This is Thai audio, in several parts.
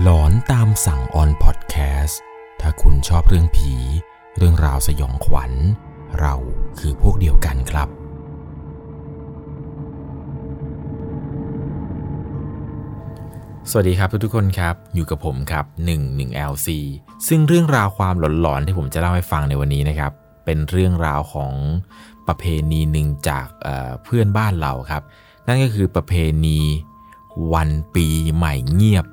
หลอนตามสั่งออนพอดแคสต์ถ้าคุณชอบเรื่องผีเรื่องราวสยองขวัญเราคือพวกเดียวกันครับสวัสดีครับทุกคนครับอยู่กับผมครับnuenglc ซึ่งเรื่องราวความหลอนๆที่ผมจะเล่าให้ฟังในวันนี้นะครับเป็นเรื่องราวของประเพณีหนึ่งจากเพื่อนบ้านเราครับนั่นก็คือประเพณีวันปีใหม่เงียบ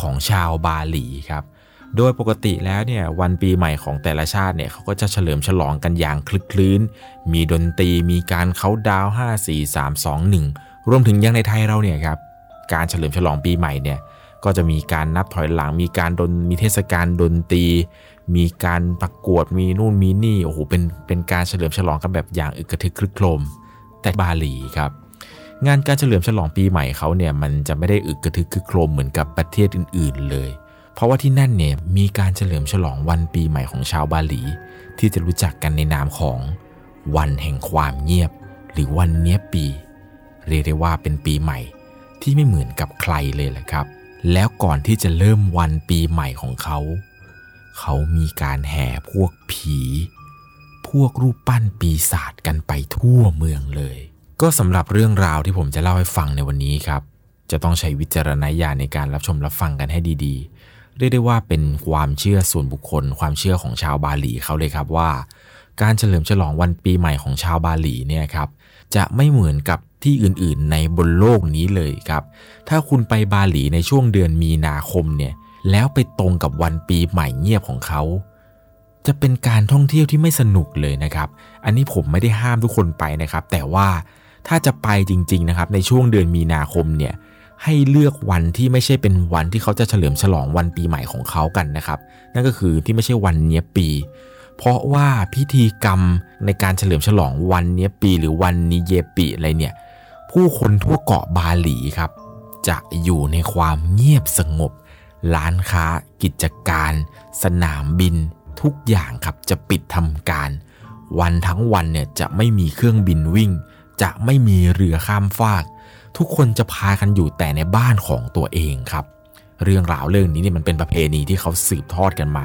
ของชาวบาหลีครับโดยปกติแล้วเนี่ยวันปีใหม่ของแต่ละชาติเนี่ยเขาก็จะเฉลิมฉลองกันอย่างคลึกคลื้นมีดนตรีมีการเค้าดาวน์5 4 3 2 1รวมถึงยังในไทยเราเนี่ยครับการเฉลิมฉลองปีใหม่เนี่ยก็จะมีการนับถอยหลังมีเทศกาลดนตรีมีการประกวดมีนู่นมีนี่โอ้โหเป็นการเฉลิมฉลองกันแบบอย่างอึกกระทึกครึกโครมแต่บาหลีครับงานการเฉลิมฉลองปีใหม่เขาเนี่ยมันจะไม่ได้อึกกระทึกครึกโครมเหมือนกับประเทศอื่นๆเลยเพราะว่าที่นั่นเนี่ยมีการเฉลิมฉลองวันปีใหม่ของชาวบาหลีที่จะรู้จักกันในนามของวันแห่งความเงียบหรือวันเนี้ยปีเรียกได้ว่าเป็นปีใหม่ที่ไม่เหมือนกับใครเลยแหละครับแล้วก่อนที่จะเริ่มวันปีใหม่ของเขามีการแห่พวกผีพวกรูปปั้นปีศาจกันไปทั่วเมืองเลยก็สำหรับเรื่องราวที่ผมจะเล่าให้ฟังในวันนี้ครับจะต้องใช้วิจารณญาณในการรับชมรับฟังกันให้ดีๆเรียกได้ว่าเป็นความเชื่อส่วนบุคคลความเชื่อของชาวบาหลีเขาเลยครับว่าการเฉลิมฉลองวันปีใหม่ของชาวบาหลีเนี่ยครับจะไม่เหมือนกับที่อื่นๆในบนโลกนี้เลยครับถ้าคุณไปบาหลีในช่วงเดือนมีนาคมเนี่ยแล้วไปตรงกับวันปีใหม่เงียบของเขาจะเป็นการท่องเที่ยวที่ไม่สนุกเลยนะครับอันนี้ผมไม่ได้ห้ามทุกคนไปนะครับแต่ว่าถ้าจะไปจริงๆนะครับในช่วงเดือนมีนาคมเนี่ยให้เลือกวันที่ไม่ใช่เป็นวันที่เขาจะเฉลิมฉลองวันปีใหม่ของเขากันนะครับนั่นก็คือที่ไม่ใช่วันเนี้ยปีเพราะว่าพิธีกรรมในการเฉลิมฉลองวันเนี้ยปีหรือวันนี้เยปีอะไรเนี่ยผู้คนทั่วเกาะบาหลีครับจะอยู่ในความเงียบสงบร้านค้ากิจการสนามบินทุกอย่างครับจะปิดทำการวันทั้งวันเนี่ยจะไม่มีเครื่องบินวิ่งจะไม่มีเรือข้ามฟากทุกคนจะพากันอยู่แต่ในบ้านของตัวเองครับเรื่องราวเรื่องนี้เนี่ยมันเป็นประเพณีที่เขาสืบทอดกันมา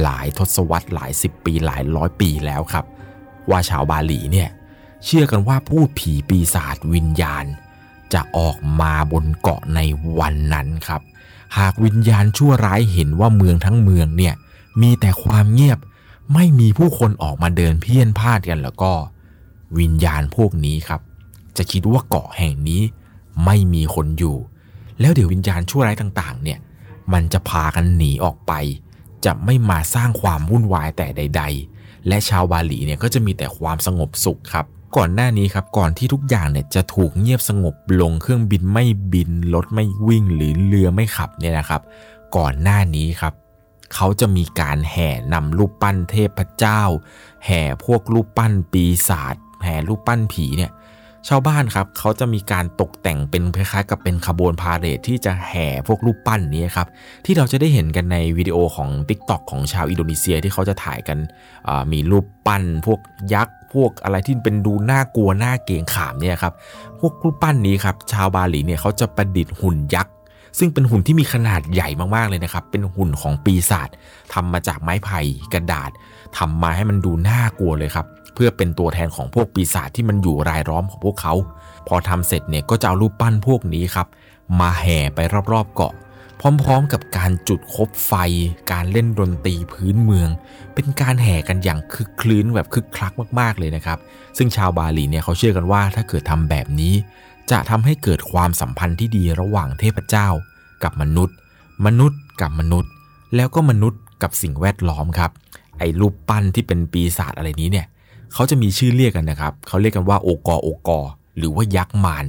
หลายทศวรรษหลายสิบปีหลายร้อยปีแล้วครับว่าชาวบาหลีเนี่ยเชื่อกันว่าพูดผีปีศาจวิญญาณจะออกมาบนเกาะในวันนั้นครับหากวิญญาณชั่วร้ายเห็นว่าเมืองทั้งเมืองเนี่ยมีแต่ความเงียบไม่มีผู้คนออกมาเดินเพี้ยนพลาดกันแล้วก็วิญญาณพวกนี้ครับจะคิดว่าเกาะแห่งนี้ไม่มีคนอยู่แล้วเดี๋ยววิญญาณชั่วร้ายต่างๆเนี่ยมันจะพากันหนีออกไปจะไม่มาสร้างความวุ่นวายแต่ใดๆและชาวบาหลีเนี่ยก็จะมีแต่ความสงบสุขครับก่อนหน้านี้ครับก่อนที่ทุกอย่างเนี่ยจะถูกเงียบสงบลงเครื่องบินไม่บินรถไม่วิ่งหรือเรือไม่ขับเนี่ยนะครับก่อนหน้านี้ครับเขาจะมีการแห่นำรูปปั้นเทพเจ้าแห่พวกรูปปั้นปีศาจแห่รูปปั้นผีเนี่ยชาวบ้านครับเขาจะมีการตกแต่งเป็นคล้ายๆกับเป็นขบวนพาเหรดที่จะแห่พวกรูปปั้นนี้ครับที่เราจะได้เห็นกันในวิดีโอของ TikTok ของชาวอินโดนีเซียที่เขาจะถ่ายกันมีรูปปั้นพวกยักษ์พวกอะไรที่เป็นดูน่ากลัวน่าเกรงขามเนี่ยครับพวกรูปปั้นนี้ครับชาวบาหลีเนี่ยเขาจะประดิษฐ์หุ่นยักษ์ซึ่งเป็นหุ่นที่มีขนาดใหญ่มากๆเลยนะครับเป็นหุ่นของปีศาจทำมาจากไม้ไผ่กระดาษทำมาให้มันดูน่ากลัวเลยครับเพื่อเป็นตัวแทนของพวกปีศาจที่มันอยู่รายล้อมของพวกเขาพอทำเสร็จเนี่ยก็จะเอารูปปั้นพวกนี้ครับมาแห่ไปรอบๆเกาะพร้อมๆกับการจุดคบไฟการเล่นดนตรีพื้นเมืองเป็นการแห่กันอย่างคึกคลื้นแบบคึกคลักมากๆเลยนะครับซึ่งชาวบาหลีเนี่ยเขาเชื่อกันว่าถ้าเกิดทำแบบนี้จะทำให้เกิดความสัมพันธ์ที่ดีระหว่างเทพเจ้ากับมนุษย์มนุษย์กับมนุษย์แล้วก็มนุษย์กับสิ่งแวดล้อมครับไอ้รูปปั้นที่เป็นปีศาจอะไรนี้เนี่ยเขาจะมีชื่อเรียกกันนะครับเขาเรียกกันว่าโอกอโอกอหรือว่ายักษ์มาร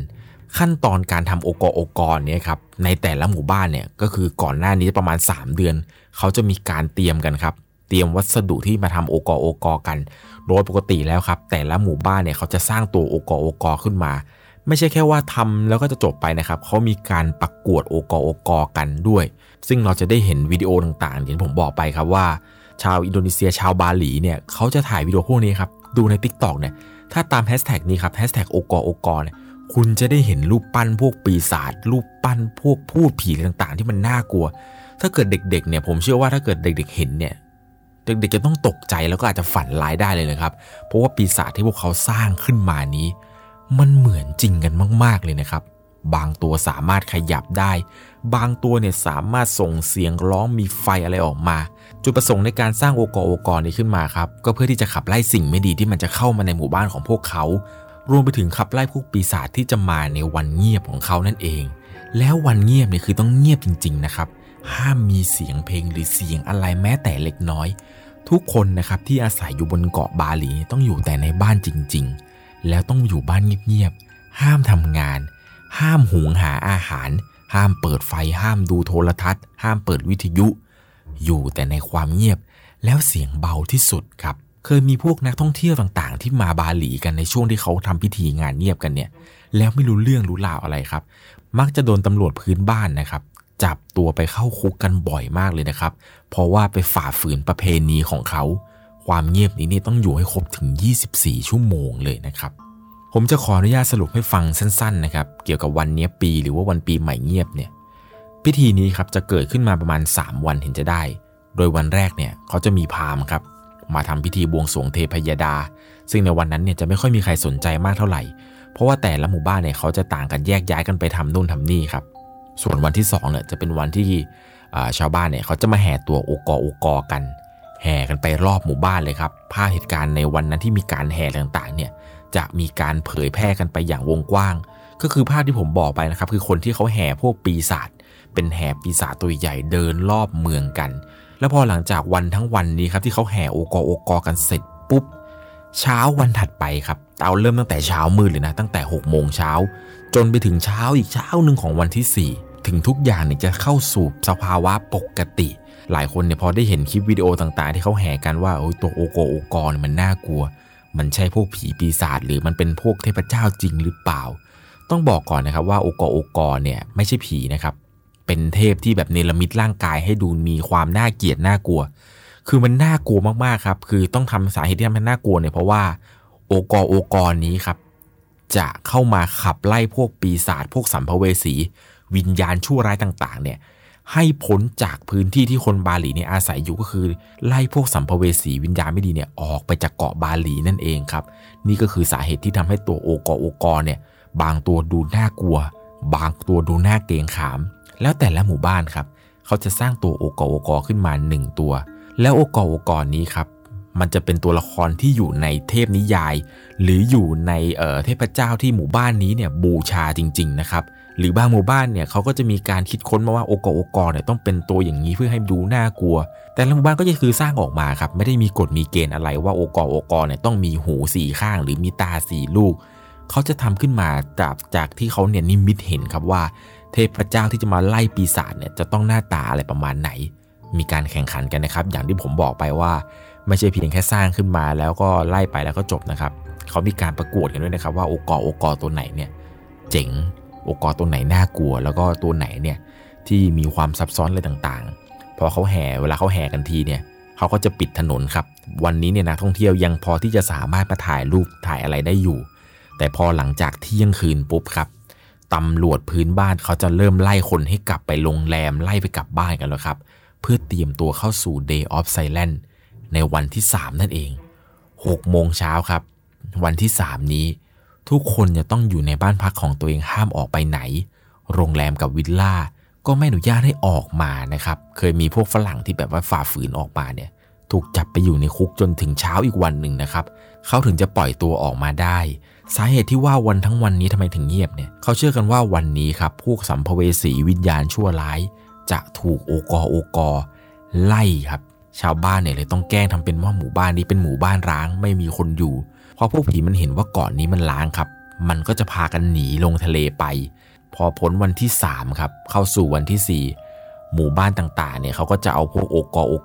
ขั้นตอนการทำโอกอโอกอเนี่ยครับในแต่ละหมู่บ้านเนี่ยก็คือก่อนหน้านี้ประมาณ3เดือนเขาจะมีการเตรียมกันครับเตรียมวัสดุที่มาทำโอกอโอกอกันโดยปกติแล้วครับแต่ละหมู่บ้านเนี่ยเขาจะสร้างตัวโอกอโอกอขึ้นมาไม่ใช่แค่ว่าทำแล้วก็จะจบไปนะครับเขามีการประกวดโอกอโอกอกันด้วยซึ่งเราจะได้เห็นวิดีโอต่างๆที่ผมบอกไปครับว่าชาวอินโดนีเซียชาวบาหลีเนี่ยเขาจะถ่ายวิดีโอพวกนี้ครับดูใน TikTok เนี่ยถ้าตามแฮชแท็กนี้ครับแฮชแท็กโอกอโอกอเนี่ยคุณจะได้เห็นรูปปั้นพวกปีศาจรูปปั้นพวกพูดผีต่างๆที่มันน่ากลัว ถ้าเกิดเด็กๆเนี่ยผมเชื่อว่าถ้าเกิดเด็กๆเห็นเนี่ยเด็กๆจะต้องตกใจแล้วก็อาจจะฝันร้ายได้เลยนะครับเพราะว่าปีศาจที่พวกเขาสร้างขึ้นมานี้มันเหมือนจริงกันมากๆเลยนะครับบางตัวสามารถขยับได้บางตัวเนี่ยสามารถส่งเสียงร้องมีไฟอะไรออกมาจุดประสงค์ในการสร้างองค์กรนี้ขึ้นมาครับก็เพื่อที่จะขับไล่สิ่งไม่ดีที่มันจะเข้ามาในหมู่บ้านของพวกเขารวมไปถึงขับไล่พวกปีศาจที่จะมาในวันเงียบของเขานั่นเองแล้ววันเงียบเนี่ยคือต้องเงียบจริงๆนะครับห้ามมีเสียงเพลงหรือเสียงอะไรแม้แต่เล็กน้อยทุกคนนะครับที่อาศัยอยู่บนเกาะบาหลีต้องอยู่แต่ในบ้านจริงๆแล้วต้องอยู่บ้านเงียบๆห้ามทำงานห้ามหุงหาอาหารห้ามเปิดไฟห้ามดูโทรทัศน์ห้ามเปิดวิทยุอยู่แต่ในความเงียบแล้วเสียงเบาที่สุดครับเคยมีพวกนักท่องเที่ยวต่างๆที่มาบาหลีกันในช่วงที่เขาทำพิธีงานเงียบกันเนี่ยแล้วไม่รู้เรื่องรู้ราวอะไรครับมักจะโดนตำรวจพื้นบ้านนะครับจับตัวไปเข้าคุกกันบ่อยมากเลยนะครับเพราะว่าไปฝ่าฝืนประเพณีของเขาความเงียบนี้ต้องอยู่ให้ครบถึง24ชั่วโมงเลยนะครับผมจะขออนุญาตสรุปให้ฟังสั้นๆนะครับเกี่ยวกับวันเนี้ยปีหรือว่าวันปีใหม่เงียบเนี่ยพิธีนี้ครับจะเกิดขึ้นมาประมาณ3วันเห็นจะได้โดยวันแรกเนี่ยเขาจะมีพราหมณ์ครับมาทำพิธีบวงสรวงเทพยดาซึ่งในวันนั้นเนี่ยจะไม่ค่อยมีใครสนใจมากเท่าไหร่เพราะว่าแต่ละหมู่บ้านเนี่ยเขาจะต่างกันแยกย้ายกันไปทำนู่นทำนี่ครับส่วนวันที่2เนี่ยจะเป็นวันที่ชาวบ้านเนี่ยเขาจะมาแห่ตัวโอกอกันแห่กันไปรอบหมู่บ้านเลยครับภาพเหตุการณ์ในวันนั้นที่มีการแห่ต่างๆเนี่ยจะมีการเผยแพร่กันไปอย่างวงกว้างก็คือภาพที่ผมบอกไปนะครับคือคนที่เขาแห่พวกปีศาจเป็นแห่ปีศาจตัวใหญ่เดินรอบเมืองกันแล้วพอหลังจากวันทั้งวันนี้ครับที่เขาแห่โอกอกันเสร็จปุ๊บเช้าวันถัดไปครับเอาเริ่มตั้งแต่เช้ามืดเลยนะตั้งแต่ 6:00 น.จนไปถึงเช้าอีกเช้านึงของวันที่4ถึงทุกอย่างเนี่ยจะเข้าสู่สภาวะปกติหลายคนเนี่ยพอได้เห็นคลิปวิดีโอต่างๆที่เขาแห่กันว่าโอ้ยตัวโอกอมันน่ากลัวมันใช่พวกผีปีศาจหรือมันเป็นพวกเทพเจ้าจริงหรือเปล่าต้องบอกก่อนนะครับว่าโอกอเนี่ยไม่ใช่ผีนะครับเป็นเทพที่แบบเนรมิตร่างกายให้ดูมีความน่าเกลียดน่ากลัวคือมันน่ากลัวมากๆครับคือต้องทำสาเหตุที่ทำให้น่ากลัวเนี่ยเพราะว่าโอกอนี้ครับจะเข้ามาขับไล่พวกปีศาจพวกสัมภเวสีวิญญาณชั่วร้ายต่างๆเนี่ยให้พ้นจากพื้นที่ที่คนบาหลีเนี่ยอาศัยอยู่ก็คือไล่พวกสัมภเวสีวิญญาณไม่ดีเนี่ยออกไปจากเกาะบาหลีนั่นเองครับนี่ก็คือสาเหตุที่ทำให้ตัวโอกอเนี่ยบางตัวดูน่ากลัวบางตัวดูน่าเกรงขามแล้วแต่ละหมู่บ้านครับเขาจะสร้างตัวโอกอขึ้นมา1ตัวแล้วโอกอนี้ครับมันจะเป็นตัวละครที่อยู่ในเทพนิยายหรืออยู่ในเทพเจ้าที่หมู่บ้านนี้เนี่ยบูชาจริงๆนะครับหรือบางหมู่บ้านเนี่ยเขาก็จะมีการคิดค้นมาว่าโอกอเนี่ยต้องเป็นตัวอย่างนี้เพื่อให้ดูน่ากลัวแต่ละหมู่บ้านก็จะคือสร้างออกมาครับไม่ได้มีกฎมีเกณฑ์อะไรว่าโอกอเนี่ยต้องมีหู4ข้างหรือมีตา4ลูกเขาจะทำขึ้นมาจากที่เขาเนี่ยนิมิตเห็นครับว่าเทพเจ้าที่จะมาไล่ปีศาจเนี่ยจะต้องหน้าตาอะไรประมาณไหนมีการแข่งขันกันนะครับอย่างที่ผมบอกไปว่าไม่ใช่เพียงแค่สร้างขึ้นมาแล้วก็ไล่ไปแล้วก็จบนะครับเขามีการประกวดกันด้วยนะครับว่าโอกอตัวไหนเนี่ยเจ๋งโอกอตัวไหนน่ากลัวแล้วก็ตัวไหนเนี่ยที่มีความซับซ้อนอะไรต่างๆพอเขาแห่เวลาเขาแห่กันทีเนี่ยเขาก็จะปิดถนนครับวันนี้เนี่ยนักท่องเที่ยวยังพอที่จะสามารถมาถ่ายรูปถ่ายอะไรได้อยู่แต่พอหลังจากเที่ยงคืนปุ๊บครับตำรวจพื้นบ้านเขาจะเริ่มไล่คนให้กลับไปโรงแรมไล่ไปกลับบ้านกันแล้วครับเพื่อเตรียมตัวเข้าสู่ Day of Silence ในวันที่3นั่นเอง 6:00 น.ครับวันที่3นี้ทุกคนจะต้องอยู่ในบ้านพักของตัวเองห้ามออกไปไหนโรงแรมกับวิลล่าก็ไม่อนุญาตให้ออกมานะครับเคยมีพวกฝรั่งที่แบบว่าฝ่าฝืนออกมาเนี่ยถูกจับไปอยู่ในคุกจนถึงเช้าอีกวันหนึ่งนะครับเขาถึงจะปล่อยตัวออกมาได้สาเหตุที่ว่าวันทั้งวันนี้ทำไมถึงเงียบเนี่ยเขาเชื่อกันว่าวันนี้ครับพวกสัมภเวสีวิญญาณชั่วร้ายจะถูกโอกอไล่ครับชาวบ้านเนี่ยเลยต้องแกล้งทำเป็นว่าหมู่บ้านนี้เป็นหมู่บ้านร้างไม่มีคนอยู่พอพวกผีมันเห็นว่าเกาะนี้มันร้างครับมันก็จะพากันหนีลงทะเลไปพอพ้นวันที่3ครับเข้าสู่วันที่4หมู่บ้านต่างๆเนี่ยเขาก็จะเอาพวกโอ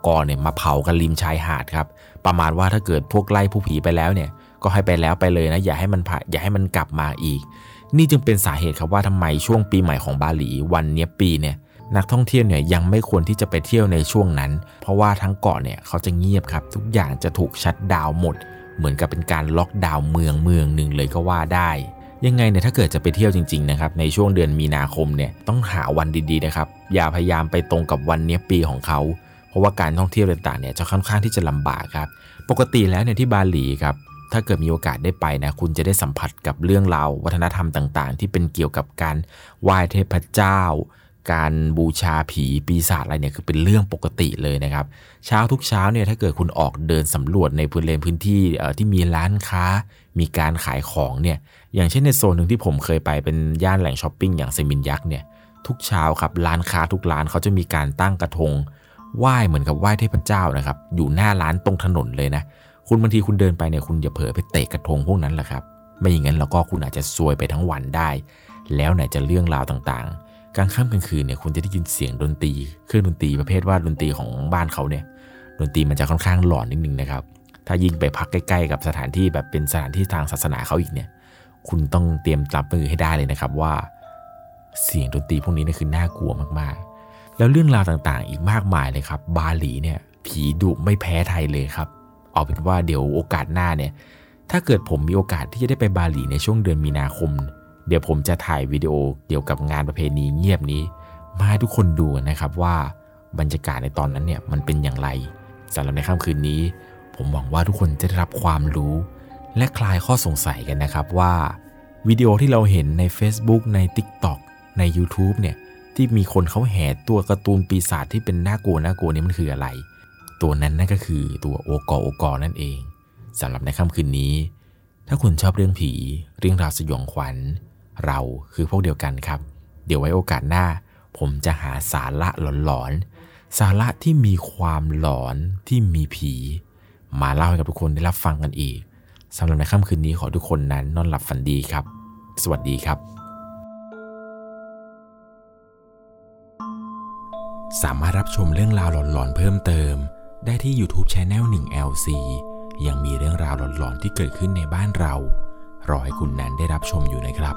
กอเนี่ยมาเผากันริมชายหาดครับประมาณว่าถ้าเกิดพวกไล่พวกผีไปแล้วเนี่ยก็ให้ไปแล้วไปเลยนะอย่าให้มันกลับมาอีกนี่จึงเป็นสาเหตุครับว่าทำไมช่วงปีใหม่ของบาหลีวันเนี้ยปีเนี่ยนักท่องเที่ยวเนี่ยยังไม่ควรที่จะไปเที่ยวในช่วงนั้นเพราะว่าทั้งเกาะเนี่ยเขาจะเงียบครับทุกอย่างจะถูกชัตดาวน์หมดเหมือนกับเป็นการล็อกดาวน์เมืองหนึ่งเลยก็ว่าได้ ยังไงเนี่ยถ้าเกิดจะไปเที่ยวจริงๆนะครับในช่วงเดือนมีนาคมเนี่ยต้องหาวันดีๆนะครับอย่าพยายามไปตรงกับวันนี้ปีของเขาเพราะว่าการท่องเที่ยวต่างๆเนี่ยจะค่อนข้างที่จะลำบากครับปกติแล้วเนี่ยที่บาหลีครับถ้าเกิดมีโอกาสได้ไปนะคุณจะได้สัมผัสกับเรื่องราววัฒนธรรมต่างๆที่เป็นเกี่ยวกับการไหว้เทพเจ้าการบูชาผีปีศาจอะไรเนี่ยคือเป็นเรื่องปกติเลยนะครับเช้าทุกเช้าเนี่ยถ้าเกิดคุณออกเดินสำรวจในพื้นที่ที่มีร้านค้ามีการขายของเนี่ยอย่างเช่นในโซนหนึ่งที่ผมเคยไปเป็นย่านแหล่งช้อปปิ้งอย่างเซมินยักษ์เนี่ยทุกเช้าครับร้านค้าทุกร้านเขาจะมีการตั้งกระทงไหว้เหมือนกับไหว้เทพเจ้านะครับอยู่หน้าร้านตรงถนนเลยนะคุณบางทีคุณเดินไปเนี่ยคุณอย่าเผลอไปเตะกระทงพวกนั้นแหละครับไม่อย่างนั้นแล้วก็คุณอาจจะซวยไปทั้งวันได้แล้วไหนจะเรื่องราวต่างๆกลางค่ำกลางคืนเนี่ยคุณจะได้ยินเสียงดนตรีเครื่องดนตรีประเภทว่าดนตรีของบ้านเขาเนี่ยดนตรีมันจะค่อนข้างหลอนนิดนึงนะครับถ้ายิ่งไปพักใกล้ๆกับสถานที่แบบเป็นสถานที่ทางศาสนาเขาอีกเนี่ยคุณต้องเตรียมรับมือให้ได้เลยนะครับว่าเสียงดนตรีพวกนี้เนี่ยคือน่ากลัวมากๆแล้วเรื่องราวต่างๆอีกมากมายเลยครับบาหลีเนี่ยผีดุไม่แพ้ไทยเลยครับเอาเป็นว่าเดี๋ยวโอกาสหน้าเนี่ยถ้าเกิดผมมีโอกาสที่จะได้ไปบาหลีในช่วงเดือนมีนาคมเดี๋ยวผมจะถ่ายวิดีโอเกี่ยวกับงานประเพณีเงียบนี้มาให้ทุกคนดูนะครับว่าบรรยากาศในตอนนั้นเนี่ยมันเป็นอย่างไรสำหรับในค่ำคืนนี้ผมหวังว่าทุกคนจะได้รับความรู้และคลายข้อสงสัยกันนะครับว่าวิดีโอที่เราเห็นใน Facebook ใน TikTok ใน YouTube เนี่ยที่มีคนเขาแห่ตัวการ์ตูนปีศาจที่เป็นน่ากลัวนี่มันคืออะไรตัวนั้นนั่นก็คือตัวโอกอนั่นเองสำหรับในค่ำคืนนี้ถ้าคุณชอบเรื่องผีเรื่องราวสยองขวัญเราคือพวกเดียวกันครับเดี๋ยวไว้โอกาสหน้าผมจะหาสาระหลอนๆสาระที่มีความหลอนที่มีผีมาเล่าให้กับทุกคนได้รับฟังกันอีกสำหรับในค่ำคืนนี้ขอทุกคนนั้นนอนหลับฝันดีครับสวัสดีครับสามารถรับชมเรื่องราวหลอนๆเพิ่มเติมได้ที่ YouTube Channel 1LC ยังมีเรื่องราวหลอนๆที่เกิดขึ้นในบ้านเรารอให้คุณนั้นได้รับชมอยู่นะครับ